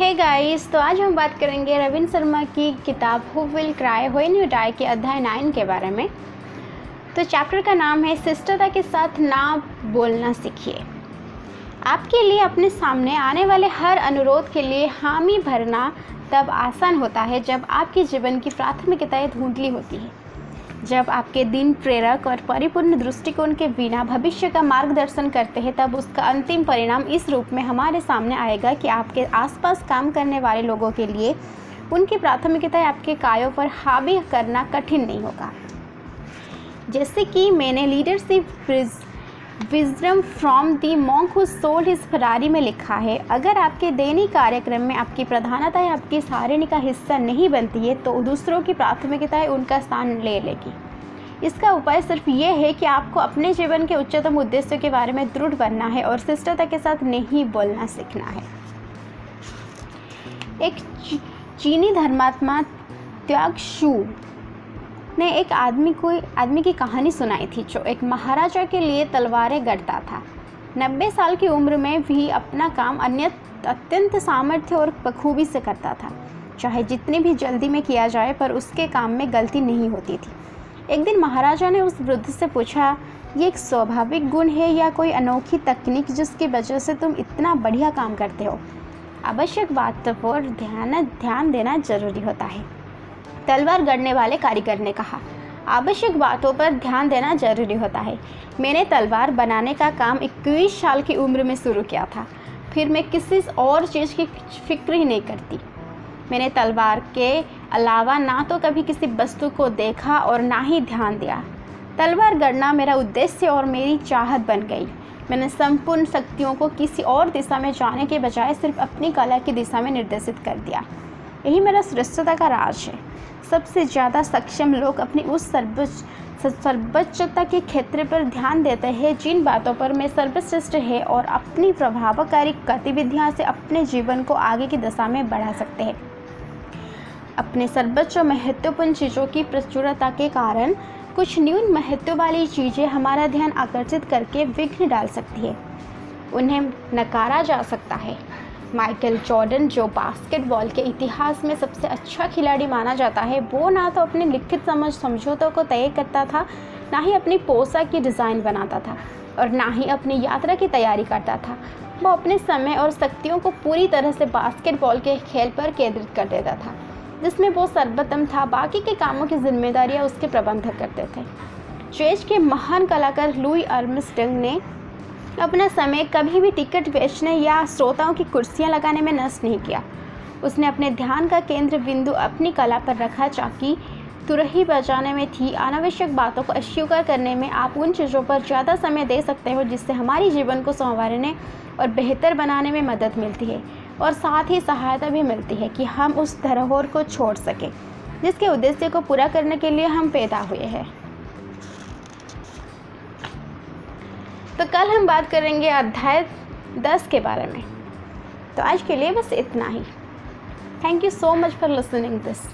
Hey guys, तो आज हम बात करेंगे रविंद्र शर्मा की किताब who will cry when you die के अध्याय 9 के बारे में। तो चैप्टर का नाम है शिष्टता के साथ ना बोलना सीखिए। आपके लिए अपने सामने आने वाले हर अनुरोध के लिए हामी भरना तब आसान होता है जब आपके जीवन की प्राथमिकताएँ धुंधली होती हैं। जब आपके दिन प्रेरक और परिपूर्ण दृष्टिकोण के बिना भविष्य का मार्गदर्शन करते हैं तब उसका अंतिम परिणाम इस रूप में हमारे सामने आएगा कि आपके आसपास काम करने वाले लोगों के लिए उनकी प्राथमिकताएँ आपके कार्यों पर हावी करना कठिन नहीं होगा। जैसे कि मैंने leadership wisdom from the monk sold his Ferrari में लिखा है, अगर आपके दैनिक कार्यक्रम में आपकी प्रधानताएँ आपकी सारिणी का हिस्सा नहीं बनती है तो दूसरों की प्राथमिकताएँ उनका स्थान ले लेगी। इसका उपाय सिर्फ ये है कि आपको अपने जीवन के उच्चतम उद्देश्यों के बारे में दृढ़ बनना है और शिष्टता के साथ नहीं बोलना सीखना है। एक चीनी धर्मात्मा त्सांग शू ने एक आदमी की कहानी सुनाई थी जो एक महाराजा के लिए तलवारें गढ़ता था। 90 साल की उम्र में भी अपना काम अत्यंत सामर्थ्य और बखूबी से करता था, चाहे जितनी भी जल्दी में किया जाए पर उसके काम में गलती नहीं होती थी। एक दिन महाराजा ने उस वृद्ध से पूछा, ये एक स्वाभाविक गुण है या कोई अनोखी तकनीक जिसकी वजह से तुम इतना बढ़िया काम करते हो? आवश्यक बातों पर ध्यान देना जरूरी होता है, तलवार गढ़ने वाले कारीगर ने कहा। आवश्यक बातों पर ध्यान देना जरूरी होता है। मैंने तलवार बनाने का काम 21 साल की उम्र में शुरू किया था, फिर मैं किसी और चीज़ की फिक्र ही नहीं करती। मैंने तलवार के अलावा ना तो कभी किसी वस्तु को देखा और ना ही ध्यान दिया। तलवार गढ़ना मेरा उद्देश्य और मेरी चाहत बन गई। मैंने संपूर्ण शक्तियों को किसी और दिशा में जाने के बजाय सिर्फ अपनी कला की दिशा में निर्देशित कर दिया। यही मेरा श्रेष्ठता का राज है। सबसे ज़्यादा सक्षम लोग अपनी उस सर्वोच्चता के क्षेत्र पर ध्यान देते हैं जिन बातों पर मैं सर्वश्रेष्ठ है और अपनी प्रभावकारी गतिविधियां से अपने जीवन को आगे की दिशा में बढ़ा सकते हैं। अपने सर्वोच्च महत्वपूर्ण चीज़ों की प्रचुरता के कारण कुछ न्यून महत्व वाली चीज़ें हमारा ध्यान आकर्षित करके विघ्न डाल सकती है, उन्हें नकारा जा सकता है। माइकल जॉर्डन, जो बास्केटबॉल के इतिहास में सबसे अच्छा खिलाड़ी माना जाता है, वो ना तो अपने लिखित समझौतों को तय करता था, ना ही अपनी पोशाक की डिज़ाइन बनाता था और ना ही अपनी यात्रा की तैयारी करता था। वो अपने समय और शक्तियों को पूरी तरह से बास्केटबॉल के खेल पर केंद्रित कर देता था जिसमें वो सर्वोत्तम था। बाकी के कामों की जिम्मेदारियाँ उसके प्रबंधक करते थे। चेज के महान कलाकार लुई आर्मस्ट्रांग ने अपना समय कभी भी टिकट बेचने या श्रोताओं की कुर्सियां लगाने में नष्ट नहीं किया। उसने अपने ध्यान का केंद्र बिंदु अपनी कला पर रखा, चाकी तुरही बजाने में थी। अनावश्यक बातों को अस्वीकार करने में आप उन चीज़ों पर ज़्यादा समय दे सकते हो जिससे हमारी जीवन को संवारने और बेहतर बनाने में मदद मिलती है और साथ ही सहायता भी मिलती है कि हम उस धरोहर को छोड़ सकें जिसके उद्देश्य को पूरा करने के लिए हम पैदा हुए हैं। तो कल हम बात करेंगे अध्याय 10 के बारे में। तो आज के लिए बस इतना ही। Thank you so much for listening this.